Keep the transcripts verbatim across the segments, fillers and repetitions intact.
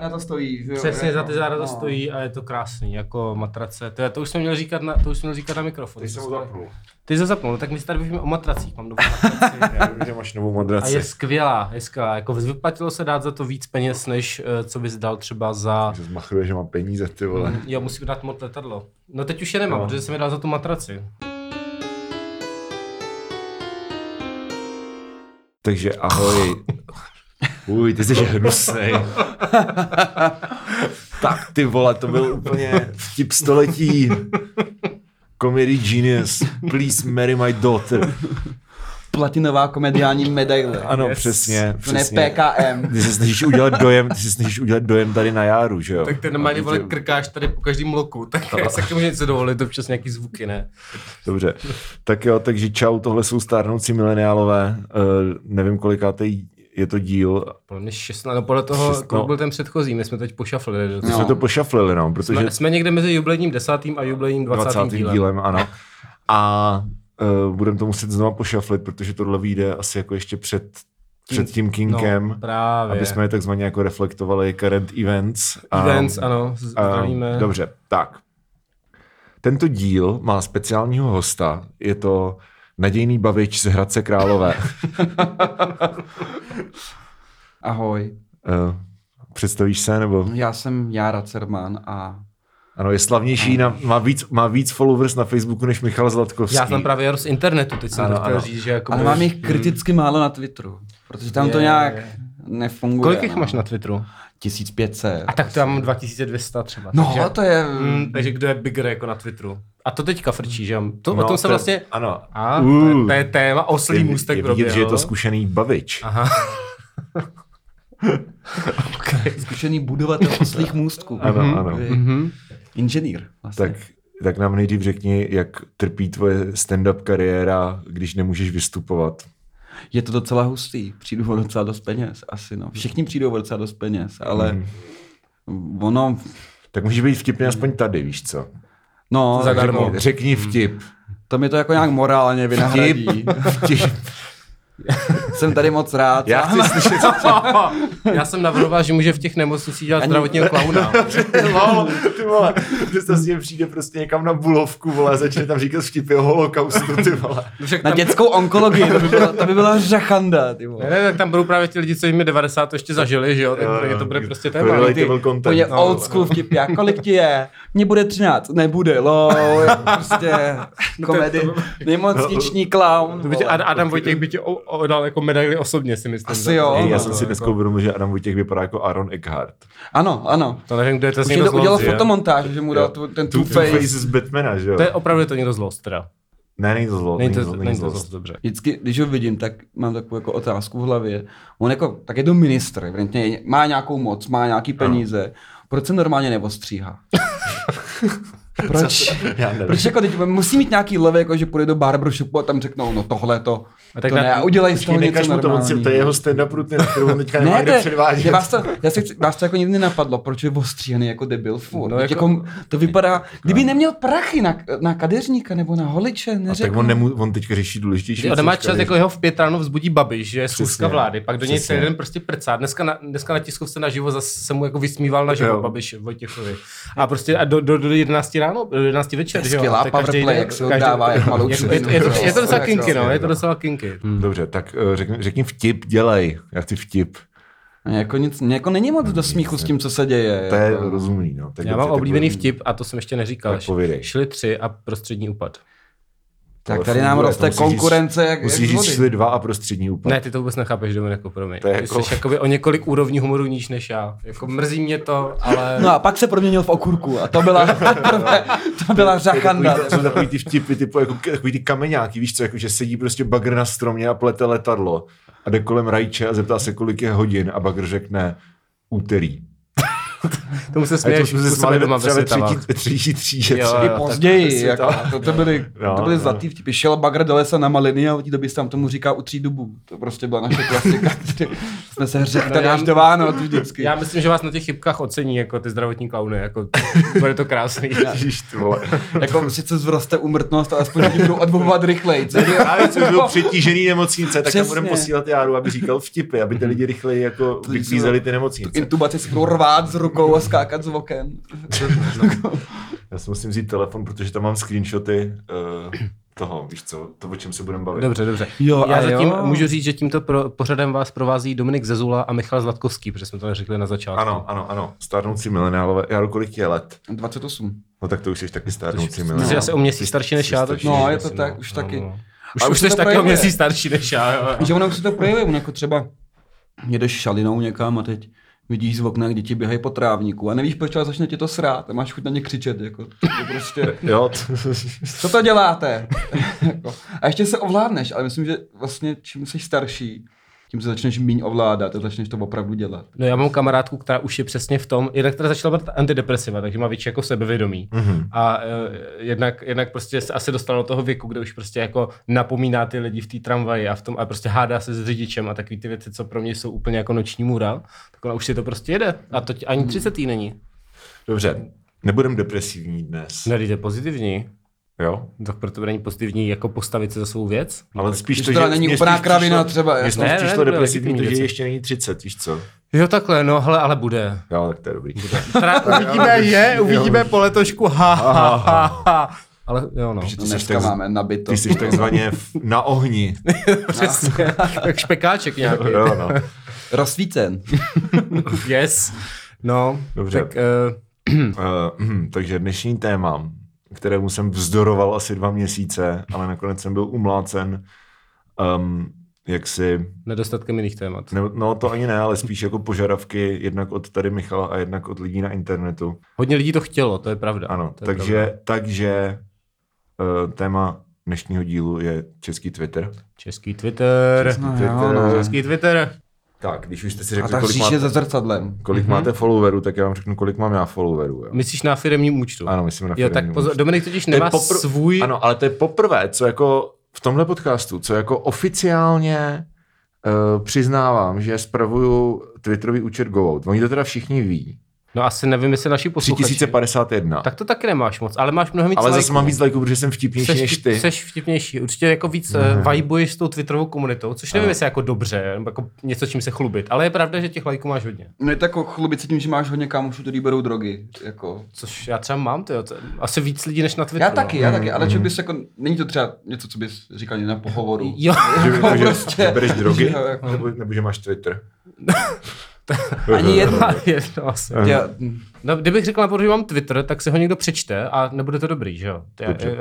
záda to stojí, že jo? Přesně, za ty záda to stojí a je to krásný, jako matrace. To, je, to už jsem měl říkat na, to už jsem měl říkat na mikrofon. Ty jsi ho zapnul. Ty jsi ho zapnul, tak my si tady bavíme o matracích, mám novou matraci. Já vím, že máš novou matraci. A je skvělá, je skvělá, jako vyplatilo se dát za to víc peněz, než co bys dal třeba za... Že zmachruje, že mám peníze, ty vole. Mm, já musím dát mod letadlo. No teď už je nemám, no. Protože jsem je dal za tu matraci. Takže ahoj. Uj, ty jsi hnusnej. Tak ty vole, to byl úplně vtip století. Comedy genius, please marry my daughter. Platinová komediální medaile. Ano, yes. přesně, přesně. Ne P K M. Ty se snažíš udělat dojem, ty se snažíš udělat dojem tady na Járu, že jo? Tak ty normálně vole krkáš tady po každém loku, tak no. Se k tomu něco dovolit, občas nějaký zvuky, ne? Dobře, tak jo, takže čau, tohle jsou stárnoucí mileniálové, uh, nevím kolikátej je to díl. Podle šestnáct, no podle toho, šestnáct, kolik byl ten předchozí, my jsme teď pošaflili. My no. jsme to pošaflili, no, protože... Jsme, jsme někde mezi jubilejním desátým a jubilejním dvacátým dílem. dílem ano. A uh, budeme to muset znova pošaflit, protože tohle vyjde asi jako ještě před, před tím kinkem. No, právě. Aby jsme je takzvaně jako reflektovali current events. Events, um, ano, zdravíme. Um, dobře, tak. Tento díl má speciálního hosta, je to... Nadějný Babiš z Hradce Králové. Ahoj. Uh, představíš se, nebo? Já jsem Jara Cerman a... Ano, je slavnější, na, má, víc, má víc followers na Facebooku než Michal Zlatkovský. Já jsem právě z internetu, teď jsem ano, to chtěl ano. říct, že jako... Ale můžeš... mám jich kriticky málo na Twitteru, protože tam je, to nějak je. nefunguje. Kolik jich no. máš na Twitteru? tisíc pět set. A tak to já mám dva tisíce dvě stě třeba. No, takže, to je... Mm, takže kdo je bigger jako na Twitteru? A to teďka frčí, že? To, no, o tom se to, vlastně... Ano. A, uh, to je téma oslý můstek. Je vidět, že je to zkušený Babiš. Aha. Okay. Zkušený budovatel oslých můstků. Ano, mm-hmm. ano. Mm-hmm. Inženýr. Vlastně. Tak, tak nám nejdřív řekni, jak trpí tvoje stand-up kariéra, když nemůžeš vystupovat. Je to docela hustý. Přijdu o docela dost peněz. Asi no. Všichni přijdou o docela dost peněz, ale mm. ono... Tak můžeš být vtipný aspoň tady, víš co? No, řekni, řekni vtip. To mi to jako nějak morálně vynahradí. Vtip, vtip. Jsem tady moc rád. Já chci slyšet. Já jsem navrhoval, že může v těch nemocnicích dělat Ani... zdravotního klauna. Ty vole, ty se s ním přijde prostě někam na Bulovku, vole, začne tam říkat vtipy o holokaustu, ty vole. Na dětskou onkologii, to by byla, to by byla žachanda, ty vole. Ne, ne, tak tam budou právě ti lidi, co jim je devadesát, to ještě zažili, že jo, tak jo, to bude prostě téma. To je old school vtip, jak kolik ti je? Mně bude třináct, nebude, lol, prostě komedy, nemocniční klaun. Adam Vojtěch by tě dal jako medaily osobně, si myslím. Asi jo, Ej, já jsem si dneska uvědomil, že Adam Vojtěch vypadá jako Aaron Eckhart. Ano, ano. To nevím, kdo je to z něj dost udělal fotomontáž, že mu dal tu, ten Two-Face. Two-Face z Batmana, že jo? To je opravdu to někdo zlost, teda. Ne, není to zlost. Není to, není to zlost, dobře. Vždycky, když ho vidím, tak mám takovou jako otázku v hlavě. On jako, tak je to ministr, evidentně má nějakou moc, má nějaký peníze. Ano. Proč se normálně neostříhá? Proč? Proč jako teď musí mít nějaký lev, jako že půjde do barbershopu a tam řeknou, no tohle to, a tak to ne, a udělej z toho něco normální. To, to je jeho stand-up rutina, kterou on teďka nemá kde předvážet. Vás to, já si chci, vás to jako nikdy nenapadlo, proč je ostříhaný jako debil furt. No, jako, jako, to vypadá, kdyby neměl prachy na, na kadeřníka nebo na holiče, neřekl. Tak on, nemů, on teďka řeší důležitější. On má čas, jako jeho v pět ráno vzbudí Babiš, že je schůzka vlády, pak do něj celý den prostě prcá. Dneska na, dneska na tiskovce naživo zase se mu jako vysmíval naživo Babiš Vojtěchovi. A prostě a do, do, do jedenácti ráno, do jedenácti večer, že jo. Skvělá powerplay, jak se oddává, jak malou čurinu. Je to docela kinky, no, je to docela kinky. Hmm. Dobře, tak řekni, řekni vtip, dělej, já chci vtip. Jako, nic, jako není moc do smíchu s tím, co se děje. To je jako... rozumný, no. Tak já mám oblíbený vtip a to jsem ještě neříkal. Šli tři a prostřední úpad. Tak tady nám roste konkurence jak musíš jak říct šli dva a prostřední úpad. Ne, ty to vůbec nechápeš, Dominiku, pro mě. Ty jsi jakoby o několik úrovní humoru níž než já. Jako mrzí mě to, ale... No a pak se proměnil v okurku a to byla prvé, to byla řachanda. To jsou takový ty vtipy, typu jako takový ty kameňáky, víš co, jako že sedí prostě bagr na stromě a plete letadlo a jde kolem rajče a zeptá se, kolik je hodin a bagr řekne úterý. Tomu se směješ způsobem větama. Tři tříže. I později. Jako, to, to byly, no, to byly no. zlatý vtipy. Šel Bagra Delesa na Maliny a v té době se tam tomu říká utří dubu. To prostě byla naše klasika. Jsme se hřekta náš do Vánoc vždycky. Já myslím, že vás na těch chybkách ocení jako ty zdravotní klauny. Jako, bude to krásný. Ježíš, jako sice zvraste umrtnost, ale aspoň budou odbouvat rychleji. A když byl přetížený nemocnice, tak tam budeme posílat Járu, aby říkal vtipy, aby ty lidi rychleji jako vyklízeli ty nemocnice. Tu intubaci si budou rvát z rukou a skákat z oken. No. Já si musím vzít telefon, protože tam mám screenshoty uh, toho, víš co, to, o čem se budeme bavit. Dobře, dobře. Jo, já zatím jo. můžu říct, že tímto pro, pořadem vás provází Dominik Zezula a Michal Zlatkovský, protože jsme to neřekli na začátku. Ano, ano, ano. Stárnoucí mileniálové. Járo, kolik je let? dvacet osm. No tak to už jsi taky stárnoucí mileniálové. Jsi asi o měsíc starší než já. No, je to tak, už taky. Už, už, už jsi taky o měsíc starší než já. Že ono už se to projeví, jako třeba jedeš šalinou někam a teď vidíš z okna, kde ti běhají po trávníku a nevíš, proč, ale začne tě to srát a máš chuť na ně křičet, jako to prostě, jo. Co to děláte? A ještě se ovládneš, ale myslím, že vlastně čím jsi starší, tím se začneš míň ovládat a začneš to opravdu dělat. No já mám kamarádku, která už je přesně v tom, jednak teda začala brát antidepresiva, takže má větší jako sebevědomí. Mm-hmm. A uh, jednak, jednak prostě se asi dostala do toho věku, kde už prostě jako napomíná ty lidi v té tramvaji a v tom a prostě hádá se s řidičem a takový ty věci, co pro mě jsou úplně jako noční můra, tak ona už si to prostě jede a to ani třicet není. Dobře, nebudem depresivní dnes. Nejde pozitivní. Jo, tak proto není pozitivní jako postavit se za svou věc. Ale spíš to, že není úplná kravina třeba. Mě spíš to, to depresivní, to, že ještě není třicet, víš co? Jo, takhle, no, hele, ale bude. Jo, tak to je dobrý. Uvidíme je, uvidíme po letošku, ha, ha, ha, ha. Ale jo, no. Ty jsi, tak, máme ty jsi takzvaně na ohni. Přesně, tak špekáček nějaký. Jo, jo, no. Rozsvícen. Yes. No, dobře. Tak, uh... uh, takže dnešní téma, kterému jsem vzdoroval asi dva měsíce, ale nakonec jsem byl umlácen um, jaksi... nedostatkem jiných témat. Ne, no to ani ne, ale spíš jako požadavky jednak od tady Michala a jednak od lidí na internetu. Hodně lidí to chtělo, to je pravda. Ano, je takže, pravda. takže uh, téma dnešního dílu je český Twitter. Český Twitter. Český no, Twitter. Jo, no. Český Twitter. Tak, když už jste si řekli, kolik, máte, za zrcadlem. kolik mm-hmm. máte followerů, tak já vám řeknu, kolik mám já followerů. Jo. Myslíš na firemním účtu? Ano, myslím na firemním jo, tak pozor, účtu. Dominik totiž nemá to popr- svůj... Ano, ale to je poprvé, co jako v tomhle podcastu, co jako oficiálně uh, přiznávám, že spravuju Twitterový účet Govoud. Oni to teda všichni ví. No asi nevím, jestli naši posluchači. tři tisíce padesát jedna. Tak to taky nemáš moc, ale máš mnohem víc. Ale zase lajků. Mám víc lajků, protože jsem vtipnější seš, než ty. Jseš vtipnější. Určitě jako víc mm-hmm. vibuješ s tou Twitterovou komunitou, což nevím, mm. jestli jako dobře, jako něco, čím se chlubit, ale je pravda, že těch lajků máš hodně. No je tak chlubit se tím, že máš hodně kámošů, kteří berou drogy, jako. Což já třeba mám, to asi víc lidí než na Twitteru. Já taky, no. já taky, ale mm-hmm. že bys jako není to třeba něco, co bys říkal na pohovoru. Jo, jako že, prostě. Že bereš drogy, nebo, nebo že máš Twitter. Ani jedna, jedno asi. Já, no, kdybych řekl například, že mám Twitter, tak si ho někdo přečte a nebude to dobrý, že jo?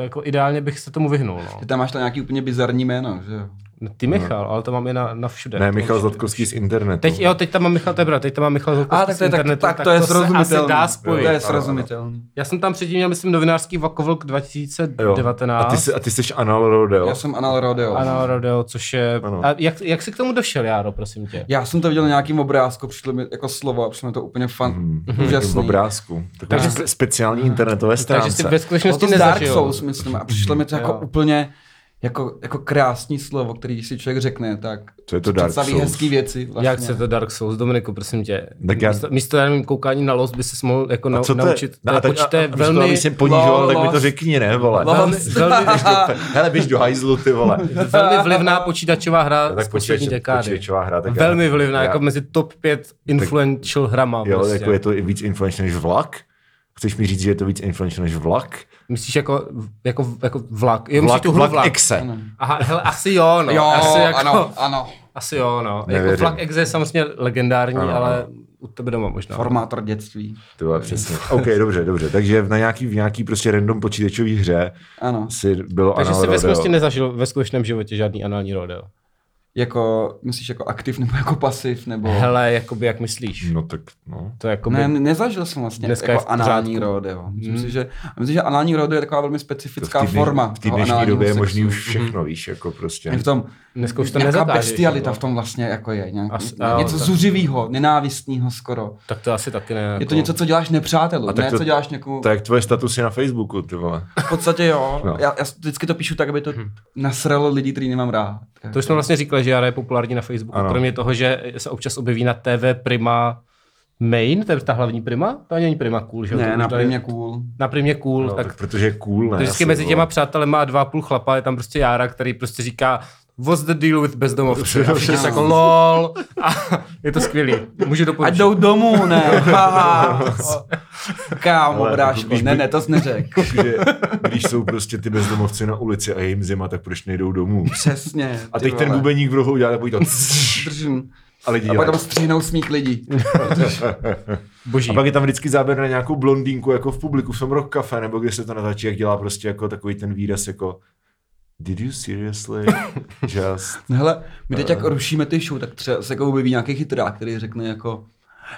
Jako ideálně bych se tomu vyhnul. No. Ty tam máš tam nějaký úplně bizarní jméno, že jo? No, ty Michal, no. ale to mám i na, na všude. Ne, Michal Zlatkovský z internetu. Teď, jo, teď tam mám Michal Tebra, teď tam mám Michal Zlatkovský z internetu. Tak, tak, tak to je srozumitelný. To je srozumitelný. Já jsem tam předtím měl, myslím, novinářský Vakovlk dva tisíce devatenáct. A ty, jsi, a ty jsi Anal Rodeo. Já jsem Anal Rodeo. Anal Rodeo, což je... A jak, jak jsi k tomu došel, Járo, prosím tě? Já jsem to viděl na nějakým obrázku, přišlo mi jako slovo a přišlo mi to úplně fan... Mm, úžasný. Obrázku. Takže spe, speciální internetové stránce. Takže jsi ve skutečnosti nezažil. Dark Souls, myslím, a přišlo mi to jako úplně... Jako, jako krásný slovo, který si člověk řekne, tak co je to Dark Souls? Hezký věci. Vlastně. Jak se to Dark Souls? Dominiku, prosím tě. Tak já... Místo, místo já nevím, koukání na los by ses mohl jako na, naučit. No, a počte a, a velmi... Když jsem ponížoval, tak mi to řekni, ne, vole. Velmi, velmi... Hele, běž do hajzlu, ty vole. Velmi vlivná počítačová hra z poslední dekády. Velmi vlivná, já... jako mezi top pět influential tak, hrama. Jo, prostě. Jako je to víc influential než vlak. Chceš mi říct, že je to víc influential než vlak? Myslíš jako, jako, jako vlak? Jo, vlak, tu vlak, vlak exe. Aha, hele, asi jo, no. Jo, asi jako, ano, ano. Asi jo, no. Jako vlak exe je samozřejmě legendární, ano, ale u tebe doma možná. Formátor dětství. To je přesně. OK, dobře, dobře. Takže na nějaký, v nějaký prostě random počítačové hře ano. si bylo anal rodeo. Takže si ve skutečnosti nezažil ve skutečném životě žádný anální rodeo. Jako, myslíš jako aktiv nebo jako pasiv, nebo... Hele, jakoby jak myslíš? No tak, no. To jakoby... Ne, nezažil jsem vlastně jako anální rodeo. Myslím hmm. si, že, myslím, že anální rodeo je taková velmi specifická dne, forma. V té dnešní době je možný už všechno, mm. víš, jako prostě. Je v tom, dneska už to nějaká bestialita v tom vlastně jako je. Nějak, As, ne, něco tak... zuřivýho, nenávistného skoro. Tak to asi taky ne. Jako... Je to něco, co děláš nepřátelu, ne, to, co děláš někomu... Tak tvoje statusy na Facebooku, ty vole. V podstatě jo. No. Já, já vždycky to píšu tak, aby to nasralo lidí, který nemám rád. To jsme vlastně říkali, že Jara je populární na Facebooku, ano. Kromě toho, že se občas objeví na T V Prima Main, to je ta hlavní Prima? To není Prima Cool, že? Ne, to na Primě Cool. Na Primě Cool. No, tak, tak protože je cool, ne? Vždycky mezi těma přátelema a dva a půl chlapa je tam prostě Jara, který prostě říká what's the deal with bezdomovci? A všichni jako lol. A je to skvělý. Můžu doporučit. Ať jdou domů, ne? Kámo, bráško. Ne, ne, to jsi neřekl. Když jsou prostě ty bezdomovci na ulici a je jim zima, tak proč nejdou domů? Přesně. A teď vole. Ten bubeník v rohu udělá takový to. Držím. A, a pak tam střihnou smích lidí. Boží. A pak je tam vždycky záběr na nějakou blondýnku jako v publiku, v tom Rock Café, nebo kde se to natáčí, jak dělá prostě jako takový ten výraz jako did you seriously just... Hele, my teď jak rušíme ty show, tak třeba se jako objeví nějaký chytrák, který řekne jako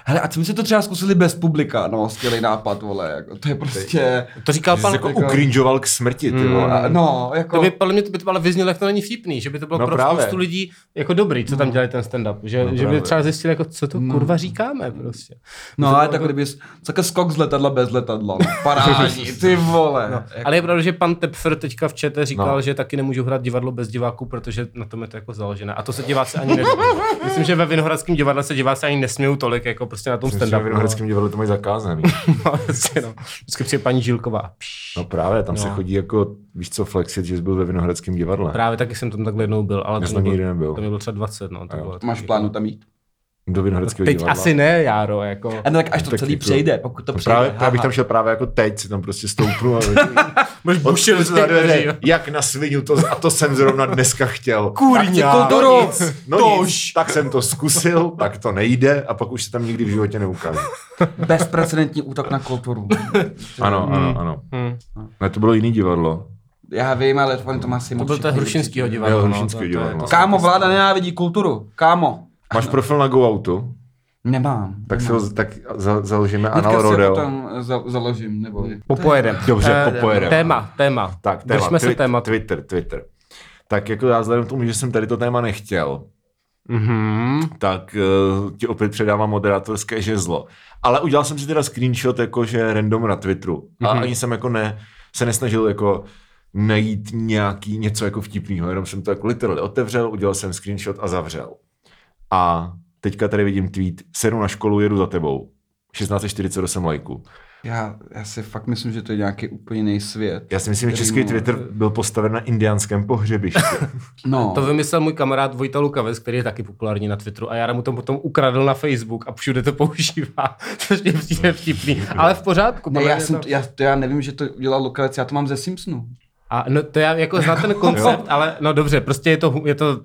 hele, a jsme si to třeba zkusili bez publika, no, skvělý nápad, vole, jako, to je prostě... To říkal pan... Jako ukrinžoval k smrti, ty vole. Mm, no, jako... To by, podle mě, to by to ale vyznělo, jak to není vtipný, že by to bylo no pro spoustu lidí jako dobrý, co tam dělají ten stand-up, že, no že by třeba zjistili, jako, co to no. kurva říkáme, prostě. No, no ale tak, jako... kdyby jsi... Také skok z letadla bez letadla, parádní, ty vole. No, jako... Ale je pravda, že pan Tepfer teďka v čete říkal, no. že taky nemůžu hrát divadlo bez diváků, protože na tom je to jako založené. A to se diváci ani nesmějí. Myslím, že ve Vinohradském divadle se diváci ani nesmějí tolik, jako prostě na tom stand-upu. V Vinohradském divadle to mají zakázaný. No, vlastně no. Vždycky přijde paní Žilková. No právě, tam no. se chodí jako, víš co, flexit, že jsi byl ve Vinohradském divadle. Právě taky jsem tam takhle jednou byl, ale to tam nikdy nebyl. Tam byl třeba dvacet, no. Bylo, máš v plánu tam jít? Do Vinohradského divadla. Teď asi ne, Járo, jako. A no, tak až to tak celý jako, přejde, pokud to no, přejde. Právě, právě bych tam šel právě jako teď, si tam prostě stoupnu a odpůjčil se na dveře, jak na svinu, to, a to jsem zrovna dneska chtěl. Kurňa, no nic, no nic, tak jsem to zkusil, tak to nejde a pak už se tam nikdy v životě neukáže. Bezprecedentní útok na kulturu. Ano, ano, ano. Hmm. Ne, to bylo jiný divadlo. Já vím, ale to, to má si moc. To bylo to Hrušinského divadlo. Kámo, vláda nenávidí kulturu, kámo. Máš profil na Govoudu? Nemám. Tak nemám. Si ho tak za, založíme Anal Rodeo. Dneska si ho tam za, založím. Nebo... Popojedem. Dobře, popojedem. Téma, téma. Tak, téma. Držme se téma. Twitter, Twitter. Tak jako já vzhledem k tomu, že jsem tady to téma nechtěl, mm-hmm. tak uh, ti opět předávám moderátorské žezlo. Ale udělal jsem si teda screenshot jako, že random na Twitteru. Mm-hmm. A ani jsem jako ne, se nesnažil jako... najít nějaký něco jako vtipného. Jenom jsem to jako literally otevřel, udělal jsem screenshot a zavřel. A teďka tady vidím tweet, sedu na školu, jedu za tebou. šestnáct čtyřicet osm lajků. Já, já si fakt myslím, že to je nějaký úplně jiný svět. Já si myslím, že český mu... Twitter byl postaven na indiánském pohřebišti. No. To vymyslel můj kamarád Vojta Lukavec, který je taky populární na Twitteru a Jara mu to potom ukradl na Facebook a všude to používá, což mě přijde vtipný. Ale v pořádku. Ne, já, jsem, to... Já, to já nevím, že to dělal Lukavec, já to mám ze Simpsonů. A no to já jako znám ten koncept, ale no dobře, prostě je to, je to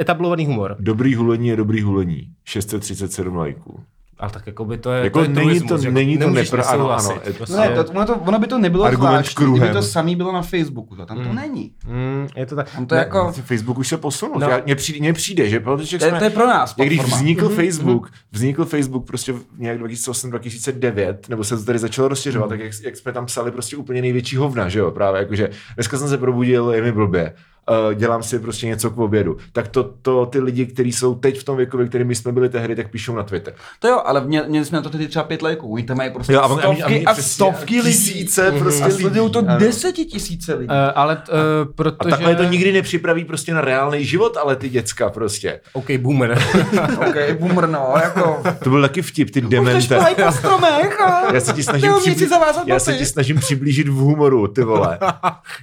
etablovaný humor. Dobrý hulení je dobrý hulení. šest set třicet sedm lajků. Ale tak jako by to je... Jako to je není to, jako, není to nepr... Ano, ano. Prostě ne, to, ono, to, ono by to nebylo zvláštní, kdyby to samý bylo na Facebooku. To tam mm. to není. Mm, je to tak. Tam to ne, jako... Facebook už se posunul. No. Mně přijde, přijde, že? Protože to, jsme, to je pro nás platforma. Když vznikl mm-hmm. Facebook, vznikl Facebook prostě nějak dva tisíce osm dva tisíce devět, nebo se to tady začalo rozšiřovat, mm. tak jak, jak jsme tam psali prostě úplně největší hovna, že jo? Právě jakože dneska jsem se probudil, je mi blbě. Uh, dělám si prostě něco k obědu. Tak to, to ty lidi, kteří jsou teď v tom věku, ve kterým jsme byli tehdy, tak píšou na Twitter. To jo, ale mě, měli jsme na to tedy třeba pět lajků. Oni tam mají prostě jo, a stovky a, mě, a, mě a stovky tisíce lidí. Prostě a sledují to desetitisíce lidí. Uh, ale, uh, protože... A takhle to nikdy nepřipraví prostě na reálný život, ale ty děcka prostě. OK, boomer. OK, boomer, no, jako... To byl taky vtip, ty demente. Už po stromech a... Já se ti snažím, přibli... Já se ti snažím přiblížit v humoru, ty vole.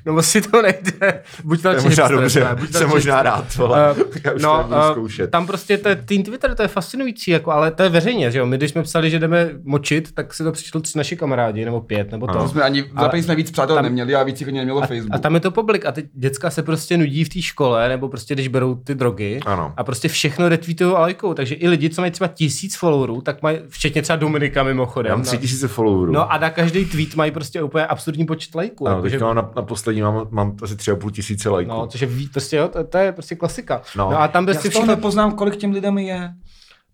No, si to nejde. Buď tam možná dobře, jsem možná rád, vole. Uh, já už no, uh, tam prostě to je, ten Twitter, to je fascinující, jako, ale to je veřejně, že jo? My když jsme psali, že jdeme močit, tak si to přišlo tři naši kamarádi, nebo pět, nebo to. Jsme ani, ale, jsme víc přátel tam, neměli a víc jich nemělo Facebook. A tam je to publik a ty děcka děcka se prostě nudí v té škole, nebo prostě když berou ty drogy, ano. A prostě všechno retweetujou a lajkou, takže i lidi, co mají třeba tisíc followerů, tak mají, včetně třeba Dominika mimochodem. Já mám tři tisíce followerů. No a na každý tweet mají prostě úplně absurdní počet lajků. Ano, takže na, na poslední mám, mám asi tři a půl tisíce lajků. No, což je prostě, jo, to, to je prostě klasika. No, no a tam prostě všechno... nepoznám, kolik těm lidem je.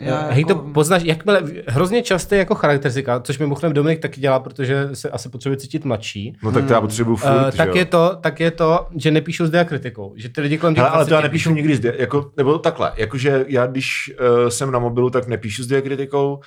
Já hej, jako... to poznáš, jakmile hrozně časté jako charakteristika, což mimochodem Dominik taky dělá, protože se asi potřebuje cítit mladší. No tak to já potřebuju furt, uh, tak je to, tak je to, že nepíšu s diakritikou, že ty lidi kolem těch. Ale to já nepíšu nikdy s diakritikou, jako, nebo takhle, jakože já když uh, jsem na mobilu, tak nepíšu s diakritikou,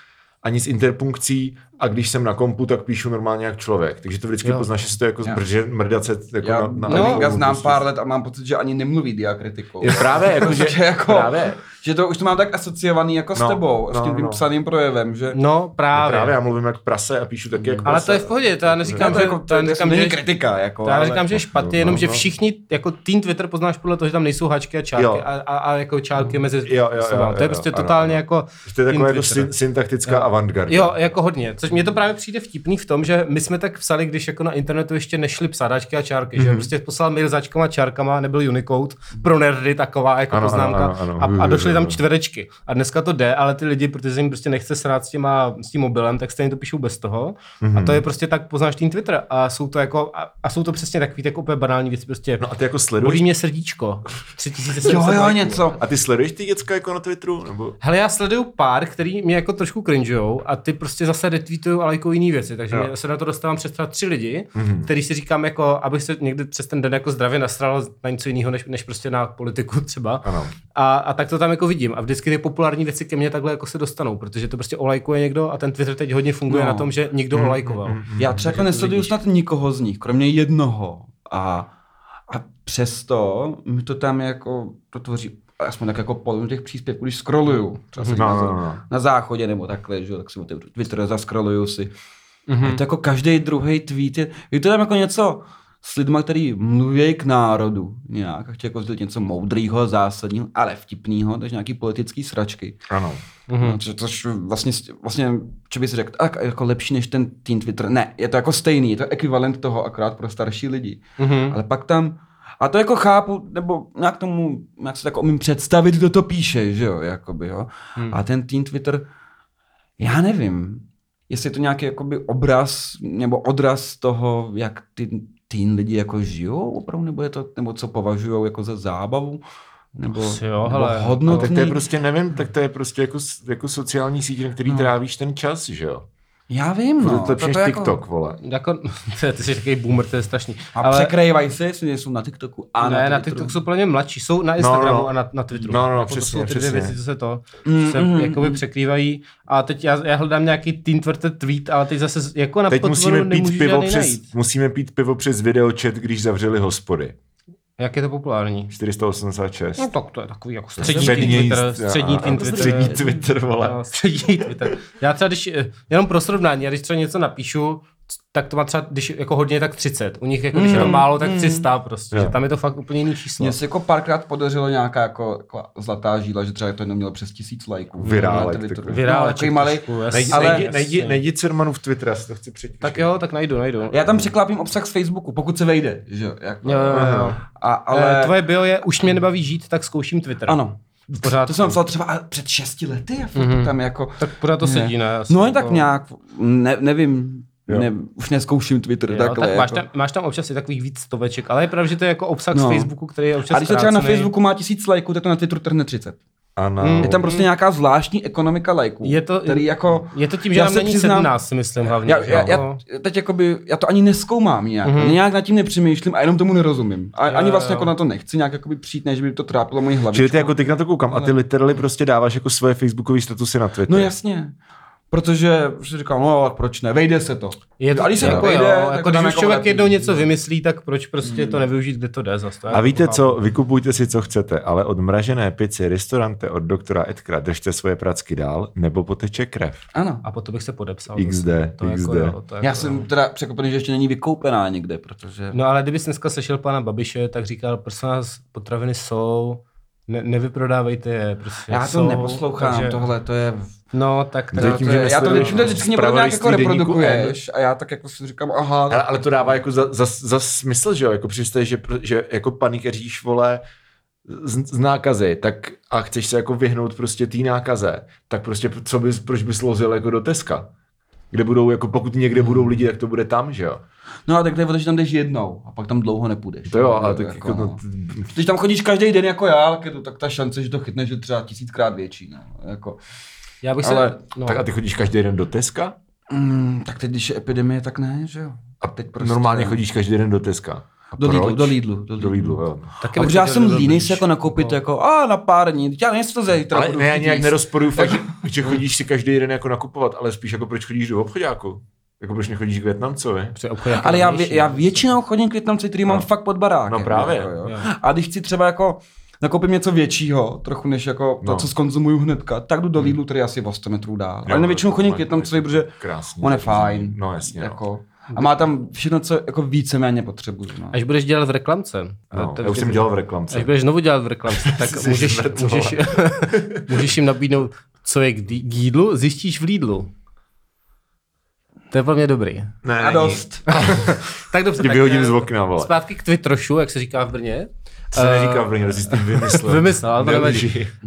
ani s interpunkcí, a když jsem na kompu, tak píšu normálně jak člověk. Takže to vždycky poznáš, že to jako zbrže mrdace jako já, na, na no, já znám prostě. Pár let a mám pocit, že ani nemluví diakritikou. Je právě jako že, že jako právě. Že to už to mám tak asociovaný jako no, s tebou, no, s tím no. psaným projevem, že no, právě. No, právě já mluvím jak prase a píšu taky jako. Ale prase. To je v pohodě, to já neříkám, no, že, jako, to, to neříkám, že kritika jako. Já neříkám, že je špatně, jenom že všichni jako tým Twitter poznáš podle toho, že tam nejsou háčky a čárky a jako čárky mezi sebou. To je prostě totálně jako to je taková jako syntaktická avantgarda. Jo, jako hodně. Mně to právě přijde vtipný v tom, že my jsme tak psali, když jako na internetu ještě nešly psadáčky a čárky, mm-hmm. že prostě poslal mail začkama a čárkama, nebyl Unicode, pro nerdy taková jako ano, poznámka ano, ano, ano. A, a došly tam čtverečky. A dneska to jde, ale ty lidi, protože jim prostě nechce srát s, těma, s tím mobilem, tak stejně to píšou bez toho. Mm-hmm. A to je prostě tak poznáš ten Twitter a jsou to jako a, a jsou to přesně takový tak úplně banální věci prostě. No a ty jako sleduješ? Bolí mě srdíčko. tři tisíce sedm set jo, jo, něco. A ty sleduješ ty děcka jako na Twitteru nebo? Hele, já sleduju pár, který mě jako trošku cringeujou a ty prostě zase tweetuju, ale jako jiný věci, takže no. se na to dostávám přes třeba tři lidi, mm-hmm. který si říkám jako, abych se někdy přes ten den jako zdravě nasral na něco jiného, než, než prostě na politiku třeba. A, a tak to tam jako vidím a vždycky ty populární věci ke mně takhle jako se dostanou, protože to prostě olajkuje někdo a ten Twitter teď hodně funguje no. na tom, že někdo mm-hmm. olajkoval. Mm-hmm. Já třeba jako nesleduju snad nikoho z nich, kromě jednoho a, a přesto mi to tam jako to tvoří aspoň tak jako polovinu těch příspěvků, když scrolluju, třeba no, no, no. na záchodě nebo takhle, že, tak si otevřu Twitter, zascrolluju si. Mm-hmm. To jako každý druhý tweet je, je to tam jako něco s lidma, který mluví k národu nějak a chtějí jako vzdělit něco moudrýho, zásadního, ale vtipného, takže nějaký politický sračky. Ano. Mm-hmm. No, což vlastně, vlastně čo by si řekl, tak jako lepší než ten teen Twitter. Ne, je to jako stejný, je to ekvivalent toho, akorát pro starší lidi. Mm-hmm. Ale pak tam a to jako chápu, nebo nějak tomu, jak se tak umím představit, kdo to píše, že jo, jakoby, jo. Hmm. A ten teen Twitter, já nevím, jestli je to nějaký jakoby obraz, nebo odraz toho, jak ty teen lidi jako žijou opravdu, nebo je to, nebo co považujou jako za zábavu, nebo, jo, nebo hele, hodnotný. Tak to je prostě, nevím, tak to je prostě jako, jako sociální sítě, na který no. trávíš ten čas, že jo. Já vím, no. To je TikTok, vole. Jako, ty jsi takový boomer, to je strašný. A ale... překrývají se, jestli jsou na TikToku a ne, na, na TikToku jsou plně mladší, jsou na Instagramu no, no. a na, na Twitteru. No, no, jako přesně, to jsou ty dvě věci, co se to mm, se mm, jakoby mm. překrývají. A teď já, já hledám nějaký teen Twitter tweet, ale teď zase jako na teď musíme pít pivo přes, musíme pít pivo přes videochat, když zavřeli hospody. Jak je to populární? čtyři sta osmdesát šest. No tak to je takový jako střední Twitter. Střední Twitter. Střední Twitter, vole. Střední Twitter. Já třeba, když, jenom pro srovnání, já když třeba něco napíšu, tak to má třeba, když jako hodně, tak třicet. U nich, jako, když mm. je to málo, tak tři sta prostě. Yeah. Že tam je to fakt úplně jiný číslo. Mně se jako párkrát podařilo nějaká jako, jako zlatá žíla, že třeba to jenom mělo přes tisíc lajků. Virálek. Virálek. Najdi Cermanu v Twitter, to chci přečíst. Tak jo, tak najdu, najdu. Já tam překlápím obsah z Facebooku, pokud se vejde. Že? Jako. Jo, jo, jo. A, ale... Tvoje bio je, už mě nebaví žít, tak zkouším Twitter. Ano. Pořád to jsem psal třeba před šesti lety. Mm-hmm. Tam jako... Tak pořád to sedí, ne? No tak nějak, nevím. Ne, už neskouším Twitter, jo, takhle. Tak máš, jako. tam, máš tam občas i takových víc stoveček, ale je pravda, že to je jako obsah no. z Facebooku, který je občas. A když to třeba na Facebooku má tisíc lajků, tak to na Twitteru trhne třicet. Ano. Mm. Je tam prostě nějaká zvláštní ekonomika lajků. Je to, který jako, je to tím, že já tam se není přiznám, sedmnáct, si myslím hlavně. Já, já, já, teď jakoby, já to ani nezkoumám nějak, mm-hmm. nějak nad tím nepřemýšlím a jenom tomu nerozumím. A, jo, ani vlastně jo. jako na to nechci nějak jakoby přijít, než by to trápilo moji hlavičku. Čili ty jako teď na to koukám a ty literally prostě dáváš jako svoje facebookové statusy na Twitter. No jasně. Protože si říkám, no proč ne, vejde se to. Je to, když se to vejde, jo, jako když už člověk jednou něco vymyslí, tak proč prostě mm. to nevyužít, kde to jde za to. A víte co, vykupujte si, co chcete, ale od mražené pici, restaurante od doktora Edkra držte svoje pracky dál, nebo poteče krev. Ano. A potom bych se podepsal. iks dé, to iks dé. Jako, jo, to já jako, jsem teda překvapený, že ještě není vykoupená někde, protože... No ale kdybys dneska sešel pana Babiše, tak říkal, prosím vás, potraviny jsou, ne, nevyprodávejte je. Prostě já to jsou, neposlouchám, takže... tohle to je... No, tak teda tím, to je, já to většinou vždycky někdo nějak jako reprodukuješ a já tak jako si říkám, aha. Ale, ale to dává jako za, za, za smysl, že jo, jako přijste, že, že jako panikaříš, vole, z, z nákazy, tak a chceš se jako vyhnout prostě té nákaze, tak prostě co bys, proč bys lozil jako do Teska? Kde budou, jako pokud někde budou lidi, tak to bude tam, že jo? No a tak to je, protože tam jdeš jednou a pak tam dlouho nepůjdeš. To jo, ale tak jako... jako no. Když tam chodíš každý den jako já, tak ta šance, že to chytneš, je třeba tisíckrát větší, no, jako... Já bych ale, se... no. Tak a ty chodíš každý den do Teska? Mm, tak teď, když je epidemie, tak ne, že jo? A teď prostě normálně ne. Chodíš každý den do Teska? Do Lidlu, do Lidlu, do Lidlu, do Lidlu, jo. A protože já jsem líný se jako nakoupit no. Jako a na pár dní, já nejsem to zejtra. Ale ne, já nějak nerozporuju fakt, že chodíš si každý den jako nakupovat, ale spíš jako proč chodíš do obchoďáku? Jako proč nechodíš k Vietnamcovi? Ale já, vě, já většinou chodím k Vietnamci, který no. Mám fakt pod barákem. No právě. Jako, jo. A když chci třeba jako nakoupím něco většího, trochu než jako to, no. Co skonzumuju hnedka, tak jdu do Lidlu, který je asi o sto metrů dál. Ale většinou chodím k Vietnamcovi, protože on je fajn. No jasně. A má tam všechno, co jako víceméně potřebuji. No. Až budeš dělat v reklamce. No, já už jsem dělal v reklamce. Až budeš znovu dělat v reklamce, tak můžeš, můžeš, můžeš jim nabídnout, co je k jídlu, zjistíš v Lidlu. To je pro mě dobrý. Ne, a dost. Tak dobře. Tě vyhodím z okna, vole. Zpátky k Twitterošu, jak se říká v Brně. To se neříká v Brně, to jsi tím vymyslel. Vymyslel, ale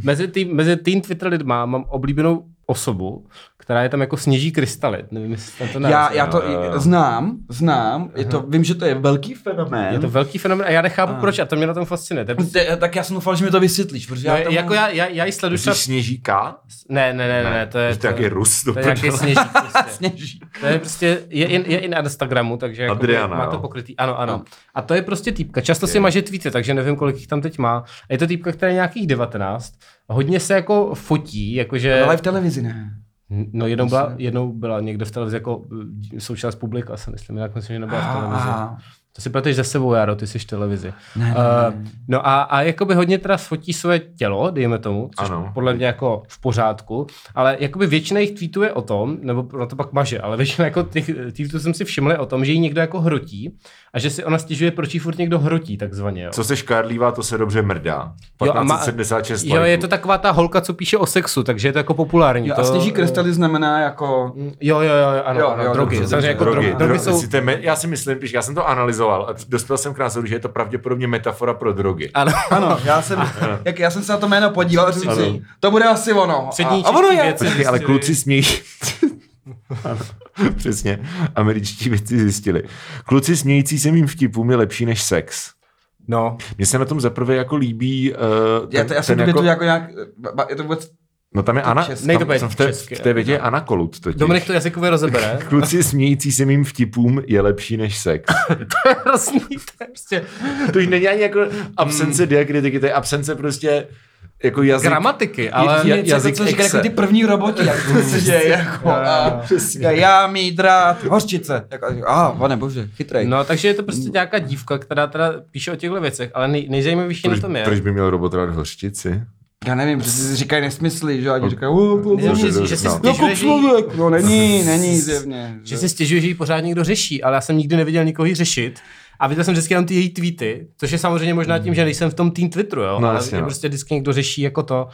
mezi tým, mezi tým Twitter lidma mám oblíbenou osobu, která je tam jako sněží krystaly. Nevím, jestli tam to název. Já, já to uh, znám, znám. Je to, vím, že to je velký fenomén. Je to velký fenomén a já nechápu uh. proč a to mě na tom fascinuje. To prostě... Te, tak já jsem doufal, že mi to vysvětlíš, protože no, já tomu... Jako já, já, já ji sleduju... Jsi sněžíka? Ne, ne, ne, ne, ne to je... To, to je Rus, to, to je nějaký sněžík. Prostě. Sněžík. To je prostě, je, je, je i na Instagramu, takže jako Adriana, má to pokrytý. Ano, ano. A to je prostě týpka. Často je. Si maže tweety, takže nevím, kolik jich tam teď má. A je to týpka, která je nějakých devatenáct. Hodně se jako fotí, jakože... Ale v televizi ne. No jednou byla, jednou byla někde v televizi jako součást publika, se myslím, jinak myslím, že nebyla v televizi. To si plateš za sebou, Jaro, ty jsi v televizi. Ne, ne, uh, ne. No a, a jakoby hodně teda fotí své tělo, dejme tomu, což ano. Podle mě jako v pořádku, ale jakoby většina jich tweetuje o tom, nebo na to pak maže, ale většina jako těch tweetů jsem si všiml o tom, že jí někdo jako hrotí a že si ona stěžuje, proč jí furt někdo hrotí takzvaně. Jo. Co se škárlívá, to se dobře mrdá. patnáct sedmdesát šest Jo, je to taková ta holka, co píše o sexu, takže je to jako populární. Jo, a sněží krystaly znamená jako... Jo, jo, jo, ano, jo, ano, jo drogy. Dobře, jako drogy. Drogy, drogy jsou... Já si myslím, já jsem to analyzoval. A dospěl jsem k názoru, že je to pravděpodobně metafora pro drogy. Ano, ano já, jsem, ano. Jak, já jsem se na to jméno podíval, říkám si, to bude asi ono. A, a ono je. Věci, počkej, ale kluci smějí. Přesně, američtí vědci zjistili. Kluci smějící se mým vtipům je lepší než sex. No. Mně se na tom zaprvé jako líbí... Uh, ten, já, to, já jsem jako... jako nějak... Je to vůbec... No tam je Ana, tam, v té, v té větě je Ana Kolut totiž. Dominik to jazykově rozebere. Kluci smějící se mým vtipům je lepší než sex. To je hrozný, to je prostě... To už není ani jako absence mm. diakritiky, to je absence prostě jako jazyk... Gramatiky, ale j- j- jazyk exe. Jako ty první roboti, jak to se děje, jako... A, a já mít drát, hořčice. Jako, aha, pane bože, chytrej. No takže je to prostě nějaká dívka, která teda píše o těchto věcech, ale nej, nejzajímavější na tom je... Proč by měl robot rád hořčici? Já nevím, protože si říkají nesmysly, že? A ti říkají, že si stěžuješ jí... No není, není zjevně. Že si stěžuješ, že jí pořád někdo řeší, ale já jsem nikdy neviděl nikoho jí řešit. A viděl jsem vždycky jenom ty její tweety, což je samozřejmě možná tím, že nejsem v tom tým Twitteru, jo? No, ale jasně, prostě vždycky někdo řeší jako to.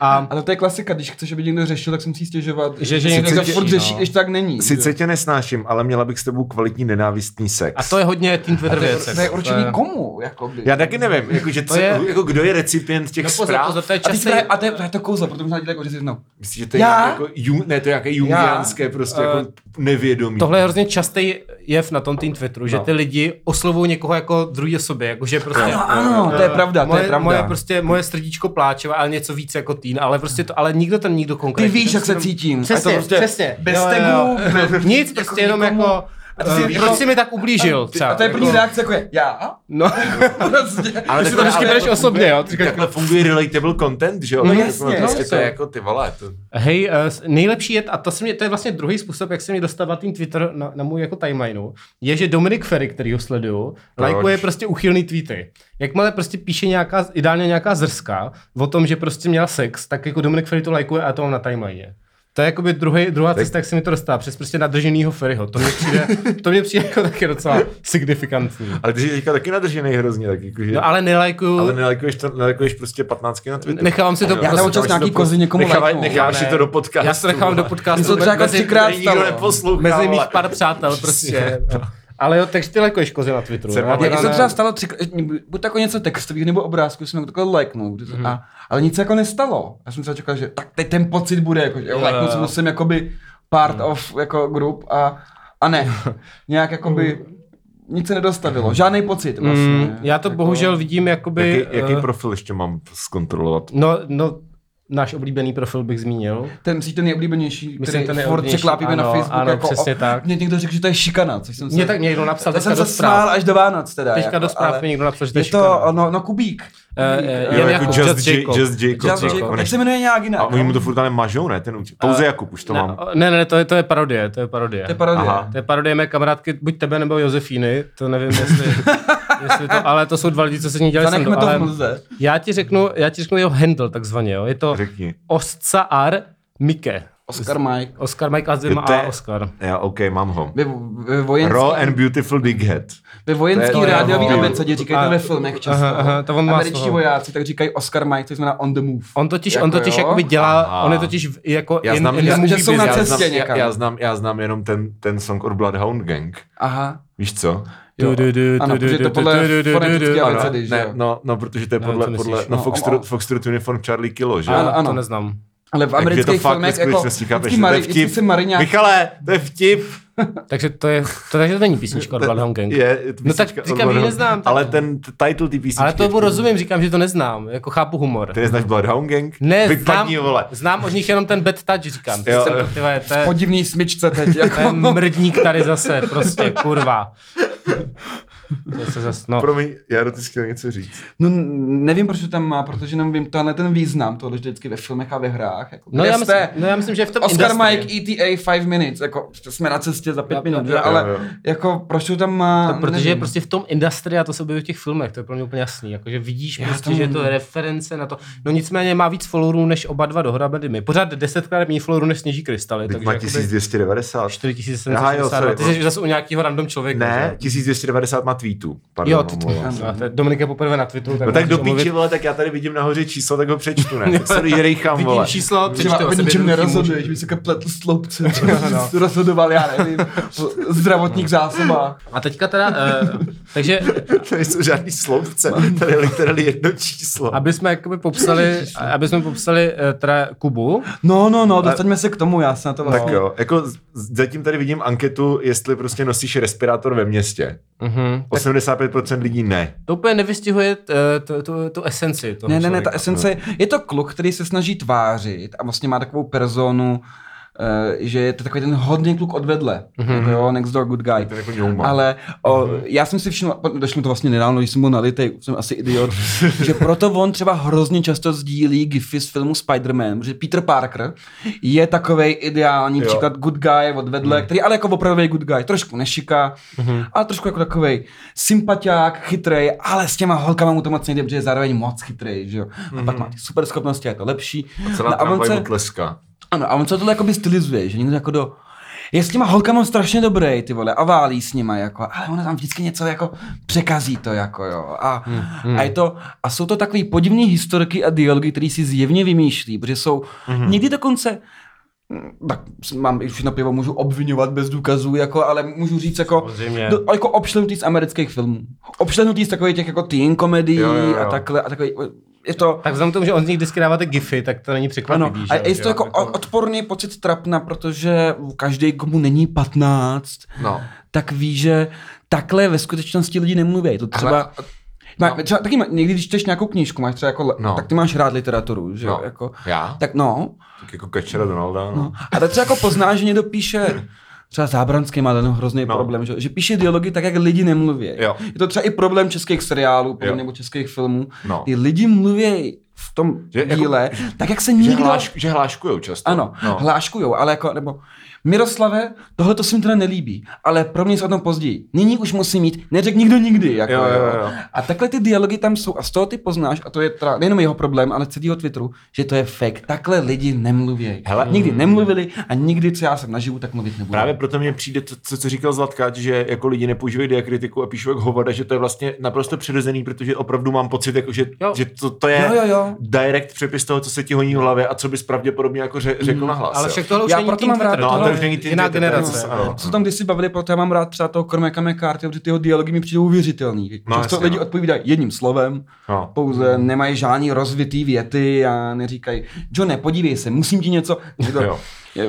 A... Ale to je klasika, když chceš, aby někdo řešil, tak jsem si stěžovat, že, že někdo tě, furt řeší, no. Když tak není. Sice že? Tě nesnáším, ale měla bych s tebou kvalitní nenávistný sex. A to je hodně tým Twitter věc. To je určený to je... komu? Jakoby. Já taky nevím, jako, že to je... jako, kdo je recipient těch no, zpráv. Pozor, pozor, to je časný... A to je, je to kouzlo, protože možná dělat jako, že jsi jednou. Myslíš, že to je jako, jun, ne, to je nějaké jungiánské prostě, uh, jako nevědomí. Tohle je hrozně častý jev na tom tým Twitteru, že ty lidi oslovují někoho jako druhý sobě. Ano, ano, to je pravda. Moje srdíčko pláče, ale něco víc jako ale prostě to, ale nikdo tam nikdo konkrétně. Ty víš, jak se jenom... cítím. Přesně, to prostě přesně. Bez tegu, nic, prostě jenom nikomu. Jako, uh, proč jsi mi tak ublížil? Ty, a to je první jako... reakce, jako je, já? No, prostě. Ale ty to vždycky bereš osobně, jo. Takhle funguje relatable content, že jo? No jasně. Prostě to je jako, ty vole. Hej, nejlepší je, a to je vlastně druhý způsob, jak se mě dostává tým Twitter na můj jako timelineu, je, že Dominik Ferry, který ho sleduju, lajkuje prostě uchylný tweety. Jakmile prostě píše nějaká, ideálně nějaká zrska o tom, že prostě měla sex, tak jako Dominik Ferry to lajkuje a to mám na timeline. To je jakoby druhý, druhá cesta, jak se mi to dostává, přes prostě nadrženýho Ferryho. To mě přijde, to mě přijde jako taky docela signifikantní. Ale ty jsi teďka taky nadržený hrozně. Tak jako, že... No ale nelajkuju. Ale nelajkuješ, to, nelajkuješ prostě patnáctky na Twitteru. Nechávám si to... Já tam občas nějaký kozy někomu lajknu. Necháváš si to do podcastu. Já se nechávám do podcastu. Mezi mých pár přátel prostě. Ale jo, takže ty lajkuješ kozy na Twitteru. Já se třeba stalo tři, buď jako něco textových nebo obrázků, jsem takhle lajknul, mm. a, ale nic jako nestalo. Já jsem třeba čekal, že tak teď ten pocit bude, jako, že jo, lajknul jsem, jsem jakoby part mm. of jako group a, a ne, nějak jakoby nic se nedostavilo, žádný pocit vlastně. Mm, já to jako, bohužel vidím jakoby... Jaký, jaký profil ještě mám zkontrolovat? No, no. Náš oblíbený profil bych zmínil. Ten si ten nejoblíbenější, který furt překlápíme na Facebooku. Ano, jako přesně o, tak. Mě někdo řekl, že to je šikana. Což jsem se, mě tak někdo napsal teďka do zpráv. Já jsem se smál až do Vánoc teda. Teďka jako, do zpráv někdo napsal, že to je šikana. Je to, no, no Kubík. Uh, je jako Jakub, Just Jacob. Just Jacob. Jak se jmenuje nějak jinak. A oni mu to furt tam mažou, ne? Ten účet. Pouze Jakub, už to ne, mám. Ne, ne, to je, to je parodie, to je parodie. To je parodie. To je parodie mé kamarádky, buď tebe nebo Josefíny, to nevím, jestli... Jestli to, ale to jsou dva lidi, co se s ní dělali sem do, ale já ti řeknu, já ti řeknu jeho handle takzvaně, jo. Je to Oscar Mike. Oscar Mike. Oscar Mike a zima a Oscar. Já, ok, mám ho. Ve, ve vojenský, Raw and Beautiful Dighead. Ve vojenský rádiový abecedě říkají ve filmech často. Američtí vojáci tak říkají Oscar Mike, což znamená on the move. On totiž, jako on totiž jakoby dělá, aha. On je totiž jako já in, znám, in já, movie business. Já, já, já, znám, já znám jenom ten, ten song od Bloodhound Gang. Aha. Víš co? Jo, ano, protože to je podle fonetické abecedy, že jo? No, no, protože to je podle, podle, no, Foxtrot Uniform Charlie Kilo, že jo? Ano, ano, to neznám. Ale v amerických filmech jako vždycky Mary, vždycky se Mary nějak... Michale, to je vtip. Takže to je, to, takže to není písnička od Bloodhound Gang. Je, je no tak říkám, že neznám. Tak. Ale ten title ty písničky. Ale to rozumím, říkám, že to neznám, jako chápu humor. Ty neznáš Bloodhound Gang? Ne, vypadni, vole. Znám od nich jenom ten Bad Touch, říkám. Jo, jsem, jo. Tyhle, to je, podivný smyčce teď. Jako. Ten mrdník tady zase, prostě, kurva. Zas, no. Promiň, já do chtěl něco říct. No nevím, proč to tam má, protože nevím, tohle ten význam, tohle vždycky ve filmech a ve hrách. Jako, no, já myslím, no já myslím, že v tom Oscar industry. Mike E T A five minutes, jako jsme na cestě za pět minut, jo, ale jo, jo. Jako proč to tam má, to, protože nevím. Je prostě v tom industry a to se objeví v těch filmech, to je pro mě úplně jasný, jakože vidíš já prostě, že je to reference na to, no nicméně má víc followerů než oba dva dohromady my, pořád desetkrát méně followerů než Sněží krystaly. Teď má tisíc dvě stě devadesát. čtyři tisíce sedm set šedesát dva, ty jsi zase u nějakého random člověka. Ne, tisíc dvě stě devadesát má tweetů. Pardon, jo, ty, no, Dominik je poprvé na Twitteru. Tak, no, tak do píči, vole, tak já tady vidím nahoře číslo, tak ho přečtu, ne? Sorry, rejchám, vole. Vidím číslo, přečtu. Třeba ničem nerozhoduješ, bych se kapletl sloupce. Rozhodoval, já nevím, zdravotních zásobách. A teďka teda, uh, takže... Tady jsou žádný sloupce, tady je literally jedno číslo. Aby jsme jakoby popsali, aby jsme popsali uh, teda Kubu. No, no, no, dostaňme se k tomu, já se na to vlastně. Tak jo, jako zatím tady vidím anketu, jestli prostě nosíš respirátor ve městě. Mhm. osmdesát pět procent lidí ne. To úplně nevystihuje tu esenci toho. Ne, ne, ne, ta esence je, je to kluk, který se snaží tvářit a vlastně má takovou personu, Uh, že je to takový ten hodný kluk odvedle, mm-hmm. jo, next door good guy, jako ale o, mm-hmm. já jsem si všiml, došlo to vlastně nedávno, když jsem byl nalitej, jsem asi idiot, že proto on třeba hrozně často sdílí gify z filmu Spider-Man, protože Peter Parker je takovej ideální, jo. Příklad good guy odvedle, mm. který ale jako opravdový good guy, trošku nešiká, mm-hmm. ale trošku jako takovej sympatiák, chytrej, ale s těma holkama mu to moc nejde, protože je zároveň moc chytrej, že jo, mm-hmm. a pak má ty super schopnosti, je to lepší. A celá tramvaj tleska. Ano, a on se tohle jakoby stylizuje, že někdo jako do... Je s těma holkama strašně dobrý, ty vole, a válí s nima, jako, ale ona tam vždycky něco jako překazí to, jako jo. A, hmm, hmm. a, je to, a jsou to takový podivný historky a dialogy, který si zjevně vymýšlí, protože jsou hmm. někdy dokonce... Tak mám, už na pivo můžu obvinovat bez důkazů, jako, ale můžu říct jako, do, jako obšlenutý z amerických filmů. Obšlenutý z takových těch jako teen komedií jo, jo, jo. a takhle, a takový... To... Tak vzhledem k tomu, že on z nich vždycky dáváte gify, tak to není překvapivý. Ano, že? A je to jako odporný pocit trapna, protože každý, komu není patnáct, no. tak ví, že takhle ve skutečnosti lidi nemluví. To třeba... Ale... Má, no. třeba taky má, někdy, když čteš nějakou knížku, máš třeba jako, no. tak ty máš rád literaturu, že jo? No. Jako, já? Tak no. Tak jako Kačera Donalda. No. No. A tak třeba jako poznáš, že někdo píše... Třeba Zábranský má ten hrozný no. problém, že, že píše dialogy tak, jak lidi nemluví. Jo. Je to třeba i problém českých seriálů nebo českých filmů. No. Ty lidi mluví v tom že, díle, jako, tak jak se nikdo... Že, hláš, že hláškujou často. Ano, no. hláškujou, ale jako... Nebo, Miroslave, tohle to se mi teda nelíbí, ale pro mě se o tom později. Nyní už musím mít, neřek nikdo nikdy. Jako, jo, jo, jo. A takhle ty dialogy tam jsou a z toho ty poznáš, a to je teda nejenom jeho problém, ale celého Twitteru, že to je fake. Takhle lidi nemluví. Hele, nikdy nemluvili a nikdy, co já jsem naživu, tak mluvit nebudu. Právě proto mě přijde to, co, co říkal Zlatka, že jako lidi nepoužívají diakritiku a píšou jak hovada, že to je vlastně naprosto přirozený, protože opravdu mám pocit, jako, že, že to, to je jo, jo, jo. direct přepis toho, co se ti honí v hlavě a co bys pravděpodobně jako ře, řekl mm. na hlas. Ale však tohle už není tím jiná generace. Co tam kdysi bavili, proto já mám rád třeba toho Cormaca McCarthyho, protože ty jeho dialogy mi přijdou uvěřitelný. No, často lidi no. odpovídají jedním slovem, no. pouze nemají žádný rozvitý věty a neříkají Johne, podívej se, musím ti něco.